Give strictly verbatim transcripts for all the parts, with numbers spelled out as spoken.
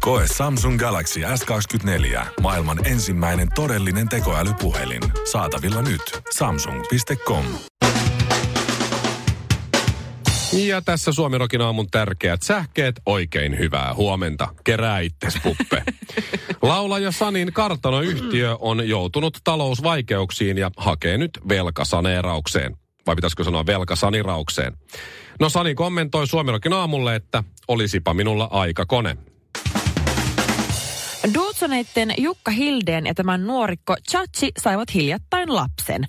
Koe Samsung Galaxy S kaksikymmentäneljä, maailman ensimmäinen todellinen tekoälypuhelin. Saatavilla nyt. samsung piste com. Ja tässä Suomi Rokin aamun tärkeät sähkeet. Oikein hyvää huomenta. Kerää itses, puppe. Laulaja Sanin kartanoyhtiö on joutunut talousvaikeuksiin ja hakee nyt velkasaneeraukseen. Vai pitäisikö sanoa velkasaniraukseen? No, Sani kommentoi Suomi Rokin aamulle, että olisipa minulla aikakone. Duudsoneitten Jukka Hildén ja tämän nuorikko Chachi saivat hiljattain lapsen.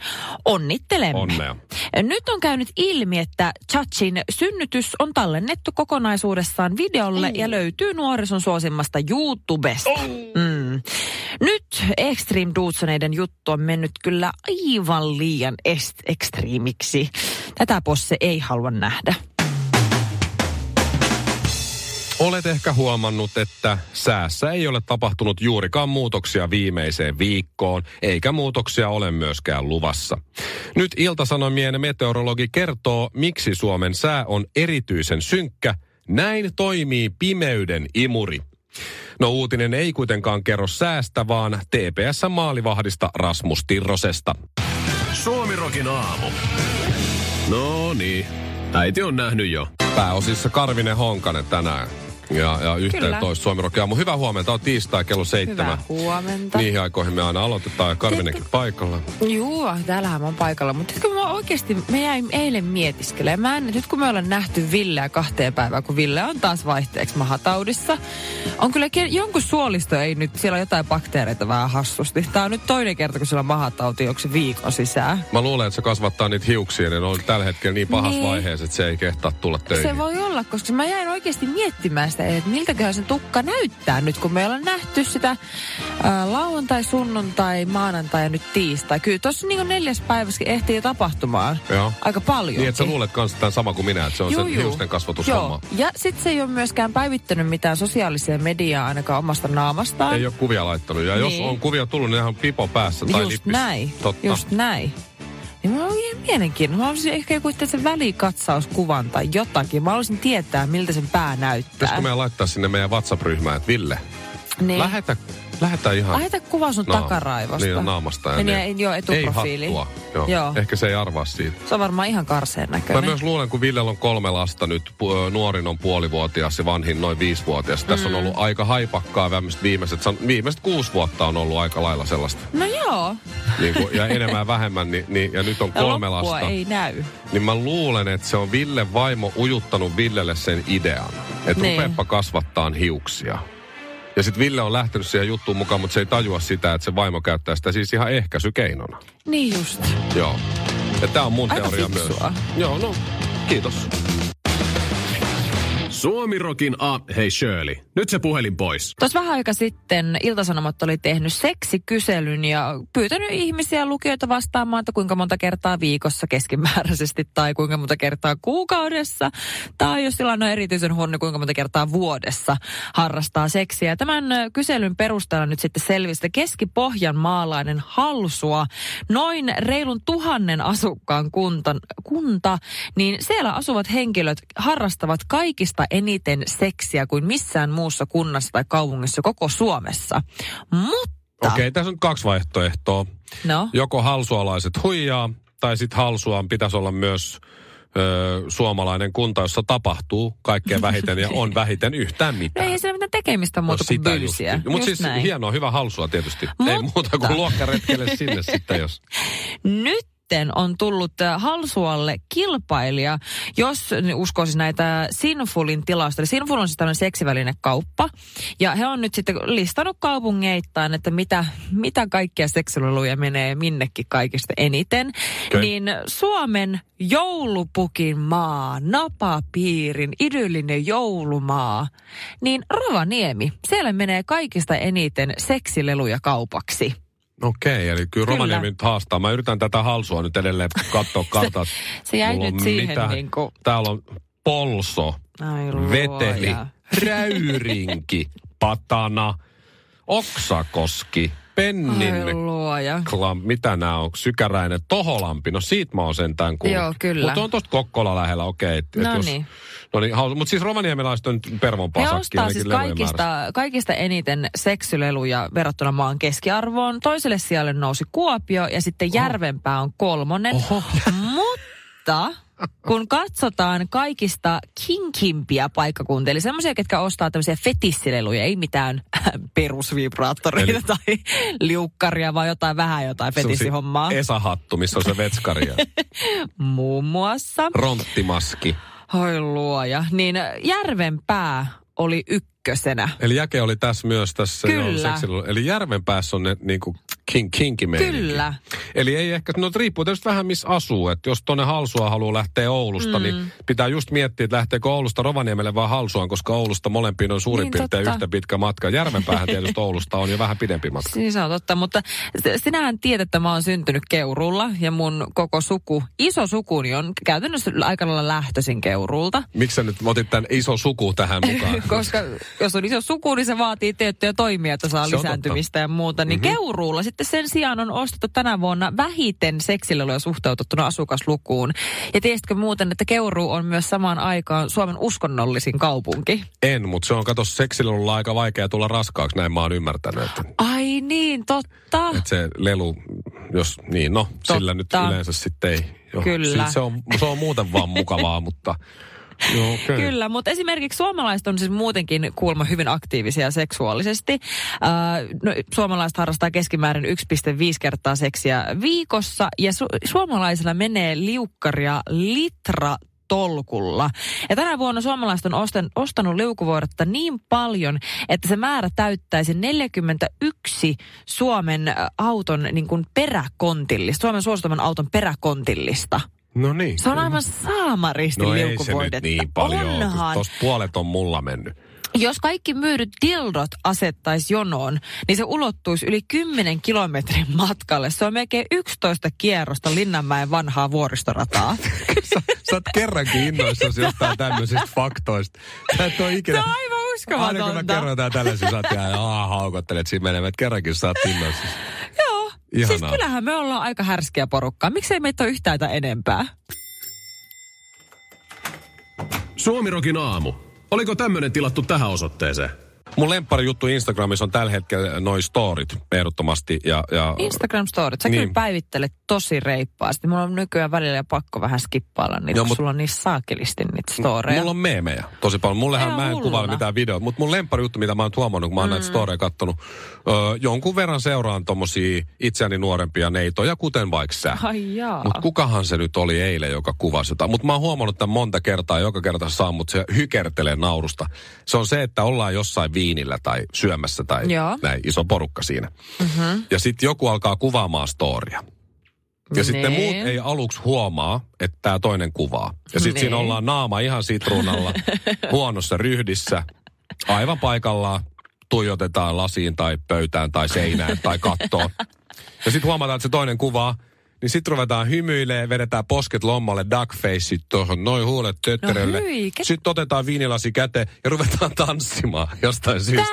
Onnittelemme. Onnea. Nyt on käynyt ilmi, että Chachin synnytys on tallennettu kokonaisuudessaan videolle mm. ja löytyy nuorison suosimmasta YouTubesta. Oh. Mm. Nyt Extreme Duudsoneiden juttu on mennyt kyllä aivan liian est- ekstriimiksi. Tätä posse ei halua nähdä. Olet ehkä huomannut, että säässä ei ole tapahtunut juurikaan muutoksia viimeiseen viikkoon, eikä muutoksia ole myöskään luvassa. Nyt Ilta-Sanomien meteorologi kertoo, miksi Suomen sää on erityisen synkkä. Näin toimii pimeyden imuri. No, uutinen ei kuitenkaan kerro säästä, vaan T P S-maalivahdista Rasmus Tirrosesta. Suomi Rokin aamu. No niin, äiti on nähnyt jo. Pääosissa Karvinen Honkanen tänään. Ja, ja yhteentoista Suomi Rokin aamu. Hyvää huomenta. On tiistai kello seitsemän. Hyvää huomenta. Niihin aikoihin me aina aloitetaan ja Karvinenkin Tiedätkö... paikalla. Juu, täällähän mä oon paikalla. Mutta nyt kun mä oikeasti, me jäin eilen mietiskelemään. Nyt kun me ollaan nähty Villeä kahteen päivään, kun Ville on taas vaihteeksi mahataudissa. On kyllä jonkun suolisto ei nyt, siellä on jotain bakteereita vähän hassusti. Tää on nyt toinen kerta, kun siellä on mahatauti, onko se viikon sisään. Mä luulen, että se kasvattaa niitä hiuksia, niin on tällä hetkellä niin pahassa niin vaiheessa, että se ei kehtaa tulla töihin. Se voi olla, koska mä jäin oikeasti miettimään sitä, että miltäköhän se tukka näyttää nyt, kun me ollaan nähty sitä ää, lauantai, sunnuntai, maanantai ja nyt tiistai. Kyllä tuossa niin neljäs päivässäkin ehtii jo tapahtumaan. Joo. Aika paljon. Niin, että sä luulet kanssa tämän sama kuin minä, että se on juu, se juu. hiusten kasvatushomma. Ja sit se ei ole myöskään päivittänyt mitään sosiaalisia mediaa ainakaan omasta naamastaan. Ei ole kuvia laittanut. Ja niin, jos on kuvia tullut, niin on pipo päässä tai lippis. Just näin. Totta. Just näin. Niin mä olin ihan mielenkiintoinen. Mä olisin ehkä joku itse välikatsauskuvan tai jotakin. Mä olisin tietää, miltä sen pää näyttää. Pitäisikö meidän laittaa sinne meidän WhatsApp-ryhmään, että Ville, niin lähetä, lähetä ihan... Lähetä kuva sun naam, takaraivosta. Niin, naamasta. Ja niin, niin, joo, etuprofiili. Ei hattua. Joo. Joo. Ehkä se ei arvaa siitä. Se on varmaan ihan karseen näköinen. Mä myös luulen, kun Villellä on kolme lasta nyt, nuorin on puolivuotias ja vanhin noin viisivuotias. Mm. Tässä on ollut aika haipakkaa viimeiset, viimeiset kuusi vuotta on ollut aika lailla sellaista. No joo. Niin kun, ja enemmän vähemmän, niin, niin, ja nyt on kolme lasta. Loppua ei näy. Niin mä luulen, että se on Ville vaimo ujuttanut Villelle sen idean, että niin rupeappa kasvattaan hiuksia. Ja sitten Ville on lähtenyt siihen juttuun mukaan, mutta se ei tajua sitä, että se vaimo käyttää sitä siis ihan ehkäisykeinona. Niin just. Joo. Ja tää on mun aika teoria fiksua myös. Joo, no, kiitos. Suomi Rokin A. Hei Shirley, nyt se puhelin pois. Tuossa vähän aika sitten Ilta-Sanomat oli tehnyt seksikyselyn ja pyytänyt ihmisiä lukijoita vastaamaan, että kuinka monta kertaa viikossa keskimääräisesti tai kuinka monta kertaa kuukaudessa. Tai jos tilanne on erityisen huono, kuinka monta kertaa vuodessa harrastaa seksiä. Tämän kyselyn perusteella nyt sitten selvisi Keski-Pohjan maalainen Halsua, noin reilun tuhannen asukkaan kunta, kunta, niin siellä asuvat henkilöt harrastavat kaikista eniten seksiä kuin missään muussa kunnassa tai kaupungissa koko Suomessa. Mutta... Okei, tässä on kaksi vaihtoehtoa. No? Joko halsualaiset huijaa, tai sitten Halsuaan pitäisi olla myös ö, suomalainen kunta, jossa tapahtuu kaikkea vähiten ja on vähiten yhtään mitään. No, ei siinä mitään tekemistä muuta no, kuin bylsiä. Mutta siis näin, hienoa, hyvä Halsua tietysti. Mutta... Ei muuta kuin luokkaretkelle sinne sitten, jos... Nyt on tullut Halsualle kilpailija, jos uskoisin näitä Sinfulin tilausta. Sinful on siis tämmöinen seksivälinekauppa. Ja he on nyt sitten listannut kaupungeittain, että mitä, mitä kaikkia seksiluja menee minnekin kaikista eniten. Okay. Niin Suomen joulupukin maa, napapiirin, idyllinen joulumaa, niin Rovaniemi. Siellä menee kaikista eniten seksileluja kaupaksi. Okei, eli kyllä Rovaniemi nyt haastaa. Mä yritän tätä Halsua nyt edelleen katsoa kartat. se, se jäi nyt siihen mitä, niin kuin... Täällä on Polso, ai, Veteli, Räyrinki, Patana, Oksakoski, Pennin, Klam, mitä nämä on, Sykäräinen, Toholampi, no siitä mä oon sentään kuullut. Joo, kyllä. Mutta on tosta Kokkola lähellä, okei. Okay, no jos, niin. No niin, mutta siis rovaniemelaiset on pervon pasakki. He ostaa siis kaikista, kaikista eniten seksileluja verrattuna maan keskiarvoon. Toiselle sijalle nousi Kuopio ja sitten Järvenpää on kolmonen. Oho. Mutta... Kun katsotaan kaikista kinkimpiä paikkakuntia, eli semmoisia, ketkä ostaa tämmöisiä fetissileluja, ei mitään perusvibraattoreita eli... tai liukkaria, vaan jotain vähän jotain fetissihommaa. Esa-hattu, missä on se vetskaria. Muun muassa. Ronttimaski. Oi luoja. Niin Järvenpää oli ykkösenä. Eli jäke oli tässä myös tässä. Kyllä. Eli Järvenpäässä on ne niinku... King, kinki meininki. Kyllä. Eli ei ehkä, no riippuu tietysti vähän missä asuu, että jos tuonne Halsua haluaa lähteä Oulusta, mm. niin pitää just miettiä, että lähteekö Oulusta Rovaniemelle vai Halsuaan, koska Oulusta molempiin on suurin niin, piirtein totta. Yhtä pitkä matka. Järvenpäähän tietysti Oulusta on jo vähän pidempi matka. Siis se on totta, mutta sinähän tiedät, että mä oon syntynyt Keuruulla ja mun koko suku, iso sukuni on käytännössä aika lailla lähtöisin Keuruulta. Miksi sä nyt otit tämän iso suku tähän mukaan? Koska jos on iso suku, niin se vaatii tiettyjä toimia, että saa se lisääntymistä ja muuta, niin mm-hmm. Keuruulla sitten sen sijaan on ostettu tänä vuonna vähiten seksileluja suhteutettuna asukaslukuun. Ja tiesitkö muuten, että Keuruu on myös samaan aikaan Suomen uskonnollisin kaupunki? En, mutta se on, kato, seksilelulla aika vaikea tulla raskaaksi, näin mä oon ymmärtänyt. Että, ai niin, totta. Että se lelu, jos niin, no, totta. Sillä nyt yleensä sitten ei. Jo. Kyllä. Se on, se on muuten vaan mukavaa, mutta... Joo, okay. Kyllä, mutta esimerkiksi suomalaiset on siis muutenkin kuulemma hyvin aktiivisia seksuaalisesti. Äh, no, suomalaiset harrastaa keskimäärin yksi pilkku viisi kertaa seksiä viikossa ja su- suomalaisilla menee liukkaria litra tolkulla. Ja tänä vuonna suomalaiset on osten, ostanut liukuvuoretta niin paljon, että se määrä täyttäisi neljäkymmentäyksi Suomen auton niin kuin peräkontillista, Suomen suosituimman auton peräkontillista. No niin. Se on aivan saamaristi no liukuvoidetta. No ei se niin paljon onhan. Tuossa puolet on mulla mennyt. Jos kaikki myydyt dildot asettaisi jonoon, niin se ulottuisi yli kymmenen kilometrin matkalle. Se on melkein yksitoista kierrosta Linnanmäen vanhaa vuoristorataa. sä, sä oot kerrankin innoissasi jostain tämmöisistä faktoista. Sä et ole ikinä... Se on aivan uskomatonta. Aina kun mä kerron tää tällaisia, sä oot ihan haukottelet siinä menemään. Kerrankin sä oot innoissasi. Ihanaa. Siis kyllähän me ollaan aika härskiä porukkaa. Miksei meitä ole yhtään enempää? Suomi Rokin aamu. Oliko tämmönen tilattu tähän osoitteeseen? Mun lemppari juttu Instagramissa on tällä hetkellä noi storit ehdottomasti. Ja, ja... Instagram storit. Sä niin. Kyllä päivittelet tosi reippaasti. Mulla on nykyään välillä pakko vähän skippailla niitä, no, kun sulla on niissä saakelisti niitä storeja. Mulla on meemejä tosi paljon. Mullehan mä en kuvaile mitään videoita. Mutta mun lemppari juttu, mitä mä oon huomannut, kun mä oon mm. näitä storeja kattonut. Ö, jonkun verran seuraan tommosia itseäni nuorempia neitoja, kuten vaikka sä. Mutta kukahan se nyt oli eilen, joka kuvasi jotain. Mutta mä oon huomannut tämän monta kertaa, joka kerta saa mut se hykertelee naurusta. Se on se, että ollaan jossain vi- viinillä tai syömässä tai joo. Näin iso porukka siinä. Mm-hmm. Ja sitten joku alkaa kuvaamaan storia. Ja niin. Sitten muut ei aluksi huomaa, että tämä toinen kuvaa. Ja sitten niin. Siinä ollaan naama ihan sitruunalla, huonossa ryhdissä, aivan paikallaan, tuijotetaan lasiin tai pöytään tai seinään tai kattoon. Ja sitten huomataan, että se toinen kuvaa. Niin sit ruvetaan hymyilee, vedetään posket lommalle, duckfaceit tuohon, noin huulet tötterölle. No hyi, ket... Sitten otetaan viinilasi käteen ja ruvetaan tanssimaan jostain syystä.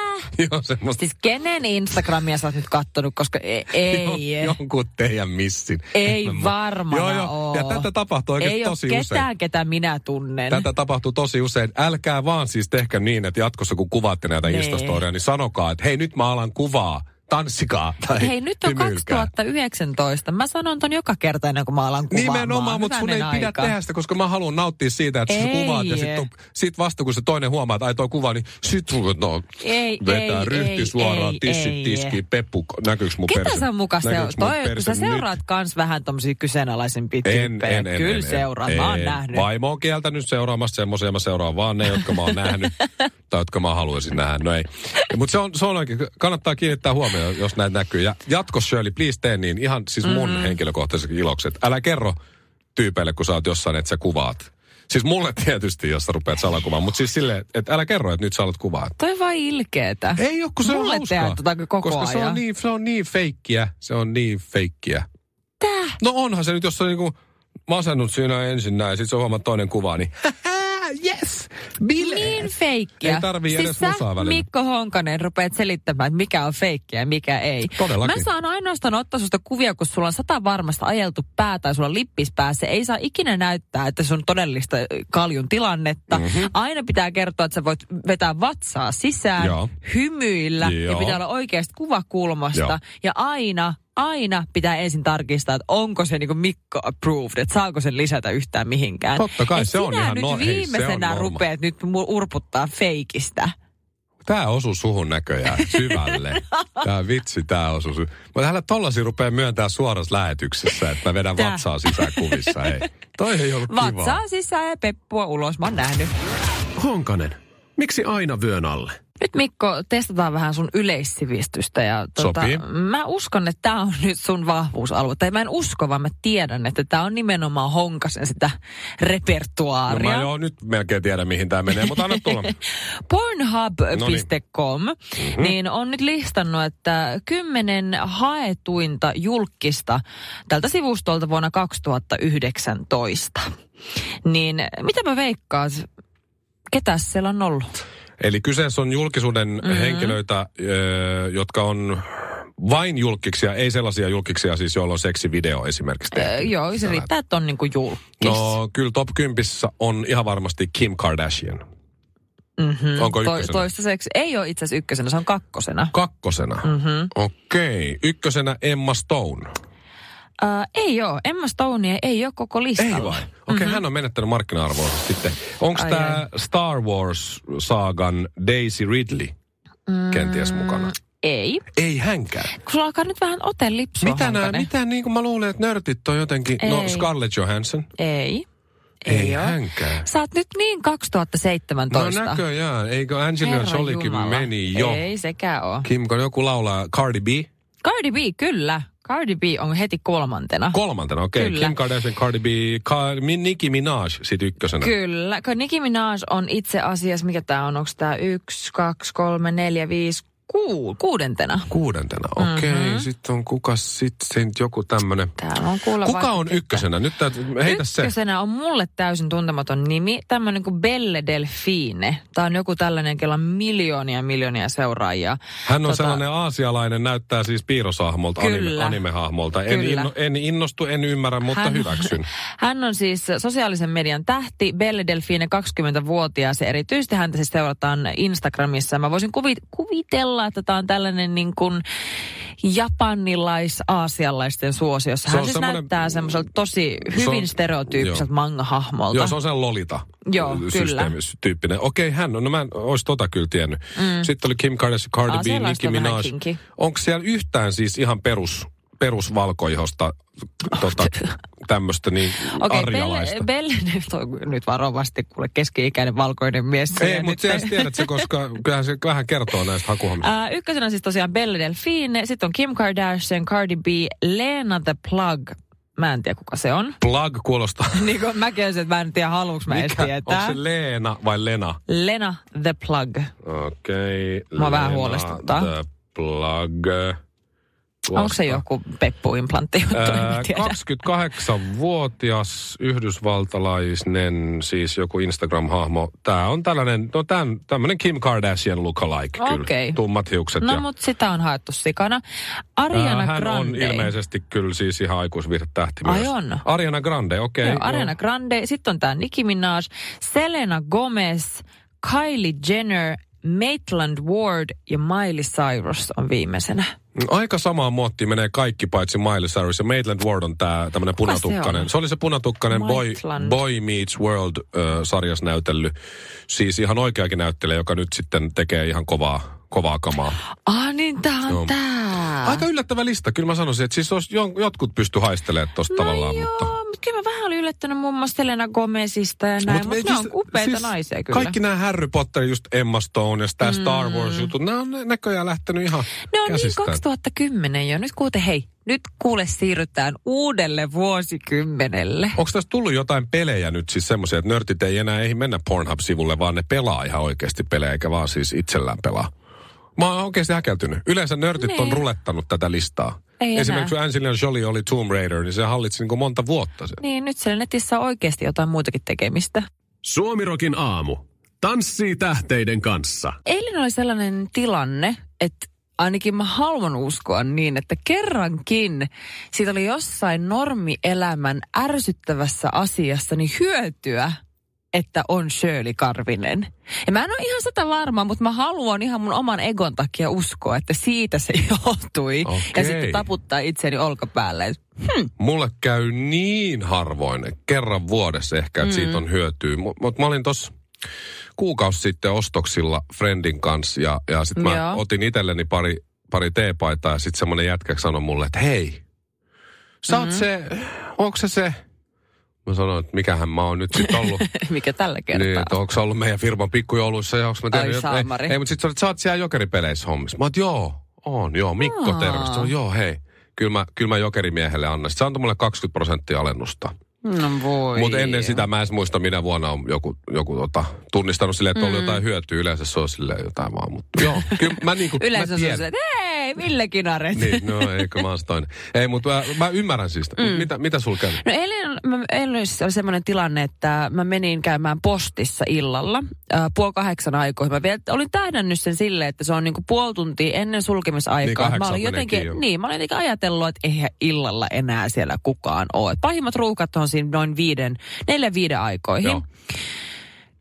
Joo, semmoista. Siis kenen Instagramia sä oot nyt kattonut, koska ei. Jon, jonkun teidän missin. Ei mä... varmana joo, joo. Oo. Ja tätä tapahtuu oikein tosi usein. Ei oo ketään, ketä minä tunnen. Tätä tapahtuu tosi usein. Älkää vaan siis tehkää niin, että jatkossa kun kuvaatte näitä nee. Instastoria, niin sanokaa, että hei nyt mä alan kuvaa. Tanssikaa. Hei, nyt on hymyilkää. kaksituhattayhdeksäntoista. Mä sanon ton joka kerta ennen kuin mä alan kuvaamaan. Nimenomaan, mutta sun ei aika. Pidä tehdä sitä, koska mä haluan nauttia siitä, että ei. Sä kuvaat. Ja sit, on, sit vasta, kun se toinen huomaa, että ai toi kuva, niin sit sun no, vetää ryhti suoraan, tissit tiskiin, peppu, näkyykö mun perse? Ketä sä muka seuraat? Toi, sä seuraat nyt? Kans vähän tommosia kyseenalaisempia tyyppejä. En, en, en. Kyllä en, en, seuraat, en, mä oon en. Nähnyt. Vaimo on kieltänyt seuraamassa semmoisia, mä seuraan vaan ne, jotka mä oon nähnyt. Tai jotka mä haluaisin nähdä, no ei. Mutta se on, se on oikein, kannattaa kiinnittää huomioon. Jos näitä näkyy. Ja jatko Shirley, please tee niin. Ihan siis mun mm-hmm. henkilökohtaiset ilokset. Älä kerro tyypeille, kun sä oot jossain, että sä kuvaat. Siis mulle tietysti, jos sä rupeat salakuvaan, mutta siis silleen, että älä kerro, että nyt sä alat kuvaa. Toi vaan ilkeetä. Ei oo, kun se on mulle hauskaa. Mulle tehdään koko koska ajan. Koska se on niin, se on niin feikkiä, se on niin feikkiä. Tää? No onhan se nyt, jos sä niinku masennut siinä ensin näin, sit sä huomaat toinen kuva, niin yes, Ville. Niin feikkiä. Ei tarvii siis edes musaa välillä. Mikko Honkanen rupeat selittämään, että mikä on feikkiä ja mikä ei. Todellakin. Mä saan ainoastaan ottaa susta kuvia, kun sulla on sata varmasta ajeltu pää tai sulla on lippis päässä. Ei saa ikinä näyttää, että se on todellista kaljun tilannetta. Mm-hmm. Aina pitää kertoa, että sä voit vetää vatsaa sisään, joo, hymyillä, joo, ja pitää olla oikeasta kuvakulmasta. Joo. Ja aina... Aina pitää ensin tarkistaa, että onko se niinku Mikko approved, että saako sen lisätä yhtään mihinkään. Totta kai, et se on ihan norma. Sinä nyt viimeisenä rupeat nyt urputtaa feikistä. Tää osuu suhun näköjään syvälle. Tää vitsi, tää osuu. Mutta älä tollasia rupea myöntää suorassa lähetyksessä, että mä vedän tää vatsaa sisään kuvissa. Ei. Toi ei ollut vatsaa kivaa. Vatsaa sisään ja peppua ulos, mä oon nähnyt. Honkanen, miksi aina vyön alle? Nyt Mikko, testataan vähän sun yleissivistystä ja tuota, mä uskon, että tää on nyt sun vahvuusalue. Tai mä en usko, vaan mä tiedän, että tää on nimenomaan Honkasen sitä repertuaaria. No mä joo, nyt melkein tiedän, mihin tää menee, mutta anna tulla. Pornhub piste com mm-hmm. niin on nyt listannut, että kymmenen haetuinta julkista tältä sivustolta vuonna kaksituhattayhdeksäntoista. Niin mitä mä veikkaat, ketäs siellä on ollut? Eli kyseessä on julkisuuden mm-hmm. henkilöitä, ö, jotka on vain julkkiksia, ei sellaisia julkkiksia siis, joilla on seksivideo esimerkiksi. Öö, joo, se riittää, että on niinku julkkis. No kyllä top kympissä on ihan varmasti Kim Kardashian. Mm-hmm. Onko ykkösenä? To- toistaiseksi ei ole itse asiassa ykkösenä, se on kakkosena. Kakkosena? Mm-hmm. Okei. Okay. Ykkösenä Emma Stone. Öö, ei ole. Emma Stone ei ole koko listalla. Ei vai? Okei, okay, mm-hmm. hän on menettänyt markkina-arvoa sitten. Onko tämä Star Wars-saagan Daisy Ridley mm-hmm. kenties mukana? Ei. Ei hänkään. Kun sulla alkaa nyt vähän ote lipsua, mitä Honkanen. Nää, mitä niin kuin mä luulen, että nörtit on jotenkin... Ei. No Scarlett Johansson? Ei. Ei, ei hänkään. Sä oot nyt niin kaksituhattaseitsemäntoista. No näköjään. Eikö Angelina Joliekin meni jo? Ei sekään ole. Kim, kun joku laulaa Cardi B? Cardi B, kyllä. Cardi B on heti kolmantena. Kolmantena, okei. Okay. Kim Kardashian, Cardi B, Ka- Nicki Minaj sit ykkösenä. Kyllä. Nicki Minaj on itse asiassa, mikä tää on, onko tää yksi, kaksi, kolme, neljä, viisi, ku- kuudentena. Kuudentena, okei. Okay. Mm-hmm. Sitten on kuka sitten joku tämmönen. Täällä on kuulla kuka on ykkösenä? Nyt tää, heitä se. Ykkösenä on mulle täysin tuntematon nimi. Tämmönen kuin Belle Delphine. Tää on joku tällainen, kello on miljoonia miljoonia seuraajia. Hän on tota... sellainen aasialainen, näyttää siis piirrosahmolta, anime, animehahmolta. En, inno, en innostu, en ymmärrä, mutta hän, hyväksyn. Hän on siis sosiaalisen median tähti. Belle Delphine, kaksikymmentävuotias. Erityisesti häntä siis seurataan Instagramissa. Mä voisin kuvit- kuvitella, että tämä on tällainen niin kuin japanilais-aasialaisten suosiossa. Hän se siis semmoinen, näyttää semmoiselta tosi hyvin se stereotyyppiseltä manga-hahmolta. Joo, se on sen lolita. Joo, kyllä. Tyyppinen. Okei, hän on. No mä en olisi tota kyllä tiennyt. Mm. Sitten oli Kim Kardashian, Cardi B, Nicki Minaj. Onko siellä yhtään siis ihan perus, perusvalkoihosta tota, tämmöistä niin okay, arjalaista? Belle, Belle nyt varovasti kuule keski-ikäinen valkoinen mies. Ei, mutta sä tiedät se, koska kyllähän se vähän kertoo näistä hakuhommista. Uh, ykkösenä siis tosiaan Belle Delphine, sitten on Kim Kardashian, Cardi B, Lena the Plug. Mä en tiedä, kuka se on. Plug kuulostaa. Niin kuin mä kysyn, että mä en tiedä, haluanko mä edes tietää. Onko se Leena vai Lena? Lena the Plug. Okei. Okay, mä vähän huolestuttaa. Lena the Plug. Tuosta. Onko se joku peppuimplantti? kaksikymmentäkahdeksanvuotias yhdysvaltalainen, siis joku Instagram-hahmo. Tämä on tällainen, no tämän, tämmöinen Kim Kardashian lookalike, okay, kyllä. Tummat hiukset. No, ja... mutta sitä on haettu sikana. Ariana Hän Grande. On ilmeisesti kyllä siis ihan aikuisvirtähti myös. Ai on. Ariana Grande, okei. Okay, Ariana Grande. Sitten on tämä Nicki Minaj, Selena Gomez, Kylie Jenner, Maitland Ward ja Miley Cyrus on viimeisenä. Aika samaan muottiin menee kaikki paitsi Miley Cyrus ja Maitland Ward on tää tämmönen punatukkainen. Se, se oli se punatukkainen Boy, Boy Meets World äh, sarjas näytelly. Siis ihan oikeakin näyttelijä, joka nyt sitten tekee ihan kovaa, kovaa kamaa. Ah niin, tää on no. tää. Aika yllättävä lista. Kyllä mä sanoisin, että siis jos jotkut pysty haistelemaan tosta no tavallaan. Joo, mutta... mutta kyllä mä vähän olin yllättänyt muun muassa Selena Gomezista ja näin, mutta mut ne on upeita siis naisia kyllä. Kaikki nämä Harry Potter, just Emma Stone ja sitä mm. Star Wars jutut, nämä on näköjään lähtenyt ihan ne on käsistään. Niin kaksituhattakymmenen jo, nyt kuute hei. Nyt kuule siirrytään uudelle vuosikymmenelle. Onko tässä tullut jotain pelejä nyt siis semmoisia, että nörtit ei enää ei mennä Pornhub-sivulle, vaan ne pelaa ihan oikeasti pelejä, eikä vaan siis itsellään pelaa? Mä oon oikeasti häkeltynyt. Yleensä nörtit ne. on rulettanut tätä listaa. Ei esimerkiksi enää. Angelina Jolie oli Tomb Raider, niin se hallitsi niin kuin monta vuotta sen. Niin, nyt siellä netissä on oikeasti jotain muutakin tekemistä. Suomi Rokin aamu. Tanssii tähteiden kanssa. Eilen oli sellainen tilanne, että ainakin mä haluan uskoa niin, että kerrankin siitä oli jossain normielämän ärsyttävässä asiassa niin hyötyä, että on Shirley Karvinen. Ja mä en ole ihan sitä varmaa, mutta mä haluan ihan mun oman egon takia uskoa, että siitä se johtui. Okei. Ja sitten taputtaa itseäni olkapäälle. Hmm. Mulle käy niin harvoin, kerran vuodessa ehkä, että mm. siitä on hyötyä. Mutta mä olin tossa kuukausi sitten ostoksilla friendin kanssa ja, ja sitten mä Joo. otin itselleni pari, pari teepaitaa ja sitten semmoinen jätkä sanoi mulle, että hei, sä oot mm-hmm. se, onko se se? Mä sanoin, että mikähän mä oon nyt sitten ollut. Mikä tällä kertaa? Niin, että onko se ollut meidän firman pikkujouluissa ja onko mä tehnyt jotain? Ei, ei, mutta sitten sä oot siellä jokeripeleissä hommissa. Mä oot, joo, on, joo, Mikko terveistä. Sano, joo, hei, kyllä mä, kyllä mä jokerimiehelle annan. Sitten se antoi mulle kaksikymmentä prosenttia alennusta. No voi. Mutta ennen sitä mä en muista, minä vuonna on joku, joku tota, tunnistanut silleen, että mm. oli jotain hyötyä. Yleensä se on silleen jotain vaan, mutta joo, kyllä mä niinku, yleensä mä tiedän. Se on silleen, hei, Ville Kinaret. Niin, no eikö mä oon toinen. Ei, mutta mä, mä ymmärrän siis. Mm. Mitä, mitä sul kävi? No eilen, mä, eilen oli semmoinen tilanne, että mä menin käymään postissa illalla äh, puoli kahdeksan aikoihin. Mä vielä, olin tähdännyt sen silleen, että se on niinku puoli tuntia ennen sulkemisaikaa. Niin mä olin jotenkin, niin, mä olin jotenkin ajatellut, että eihän illalla enää siellä kukaan ole. Pahimmat ruuhkat on siinä noin viiden, neljän viiden aikoihin. Joo.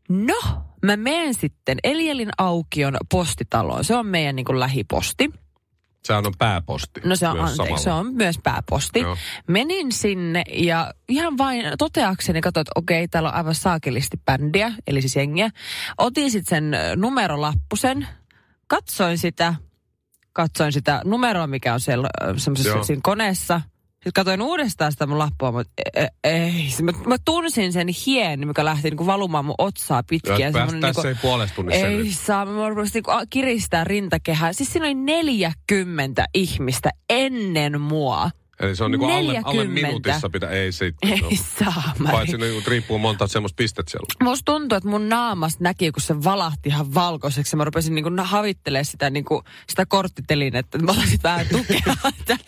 No, mä menen sitten Elielin aukion postitaloon. Se on meidän niinku lähiposti. Sehän on pääposti. No se on, anteeksi, se on myös pääposti. Joo. Menin sinne ja ihan vain toteakseni katsoin, että okei, täällä on aivan saakelisti bändiä, eli siis jengiä. Otin sitten sen numerolappusen, katsoin sitä, katsoin sitä numeroa, mikä on siellä semmoisessa siinä koneessa. Sitten katsoin uudestaan sitä mun lappua, mutta ei. Mä, mä tunsin sen hien, mikä lähti niin kuin valumaan mun otsaa pitkin. Ja päästä, tässä niin ei puolesta tunnissa. Ei nyt. Saa, mä rupesin niin kuin kiristää rintakehää. Siis siinä oli neljäkymmentä ihmistä ennen mua. Eli se on niin kuin alle, alle minuutissa pitää, ei se. Ei no, saamari. Paitsi niin riippuu monta semmoista pistettä siellä. Musta tuntuu, että mun naamasta näki, kun se valahti ihan valkoiseksi. Mä rupesin niin kuin havittelemaan sitä, niin kuin, sitä korttitelinettä, että mä olisin vähän tukea, että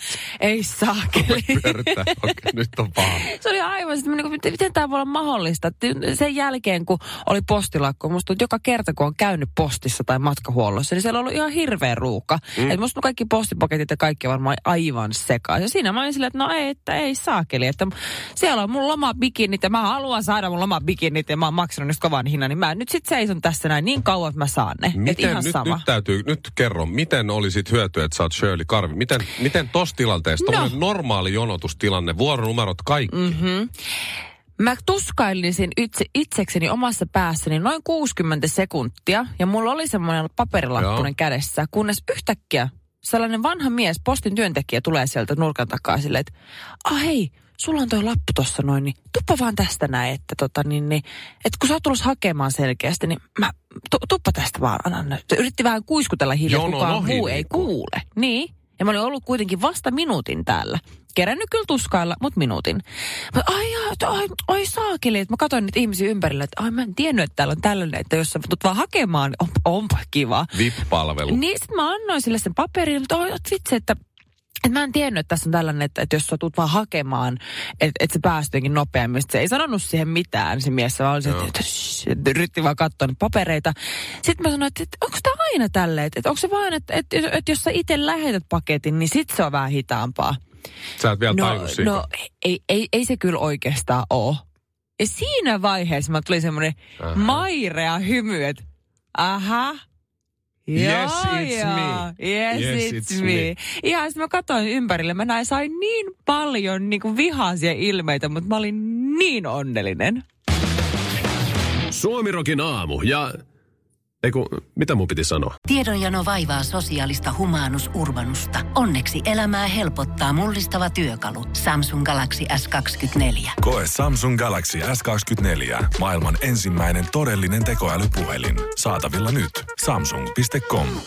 ei saakeli. Okay, nyt on vaan. Se oli aivan, että niin miten tämä voi olla mahdollista. Sen jälkeen, kun oli postilakko, musta tuntuu, joka kerta, kun on käynyt postissa tai matkahuollossa, niin siellä on ollut ihan hirveä ruuhka. Mm. Että musta kaikki postipaketit ja kaikki varmaan aivan sekaisin. Siinä mä olin silleen, että no ei, että ei saakeli, että siellä on mun lomabikinit ja mä haluan saada mun lomabikinit ja mä oon maksanut niistä kovan hinnan, niin mä nyt sit seison tässä näin niin kauan, että mä saan ne. Miten, että ihan nyt, sama. Nyt täytyy, nyt kerro, miten oli sit hyötyä, että sä oot Shirley Karvi? Miten, miten tossa tilanteessa, no. on normaali jonotustilanne, vuoronumerot kaikki? Mm-hmm. Mä tuskailisin itse, itsekseni omassa päässäni noin kuusikymmentä sekuntia ja mulla oli semmoinen paperilappunen Joo. kädessä, kunnes yhtäkkiä sellainen vanha mies, postin työntekijä, tulee sieltä nurkan takaa silleen, että ah hei, sulla on toi lappu tossa noin, niin tuppa vaan tästä näin, että tota niin, niin että kun sä oot tulossa hakemaan selkeästi, niin mä, tu, tuppa tästä vaan, anna. Yritti vähän kuiskutella hiljaa, kukaan muu ei kuule. Niin, ja mä olin ollut kuitenkin vasta minuutin täällä. Kerännyt kyllä tuskailla, mutta minuutin. Mä, ai, ai, ai saakeli, että mä katsoin niitä ihmisiä ympärillä, että ai mä en tiennyt, että täällä on tällainen, että jos sä tulet vaan hakemaan, on, onpa kiva. V I P-palvelu. Niin sit mä annoin sille sen paperin, mutta oi, vitsi, että, että mä en tiennyt, että tässä on tällainen, että, että jos sä tulet vaan hakemaan, että, että se päästyykin nopeammin. Sitten se ei sanonut siihen mitään, se mies vaan oli se, että, että yritti vaan katsoa papereita. Sitten mä sanoin, että, että onko tämä aina tälleen, että onko se vaan, että, että, että, että jos sä itse lähetät paketin, niin sit se on vähän hitaampaa. Sä et vielä no, no ei, ei, ei se kyllä oikeastaan ole. Ja siinä vaiheessa mä tuli semmoinen mairea hymy, että aha, yes, joo, it's joo. me. Yes, yes it's, it's me. me. Ihan sitten mä katsoin ympärille, mä näin, sain niin paljon niin kuin vihaisia ilmeitä, mutta mä olin niin onnellinen. Suomi Rokin aamu ja Eiku, mitä mun piti sanoa? Tiedonjano vaivaa sosiaalista Humanus Urbanusta. Onneksi elämää helpottaa mullistava työkalu. Samsung Galaxy S kaksikymmentäneljä. Koe Samsung Galaxy S kaksikymmentäneljä. Maailman ensimmäinen todellinen tekoälypuhelin. Saatavilla nyt. samsung piste com.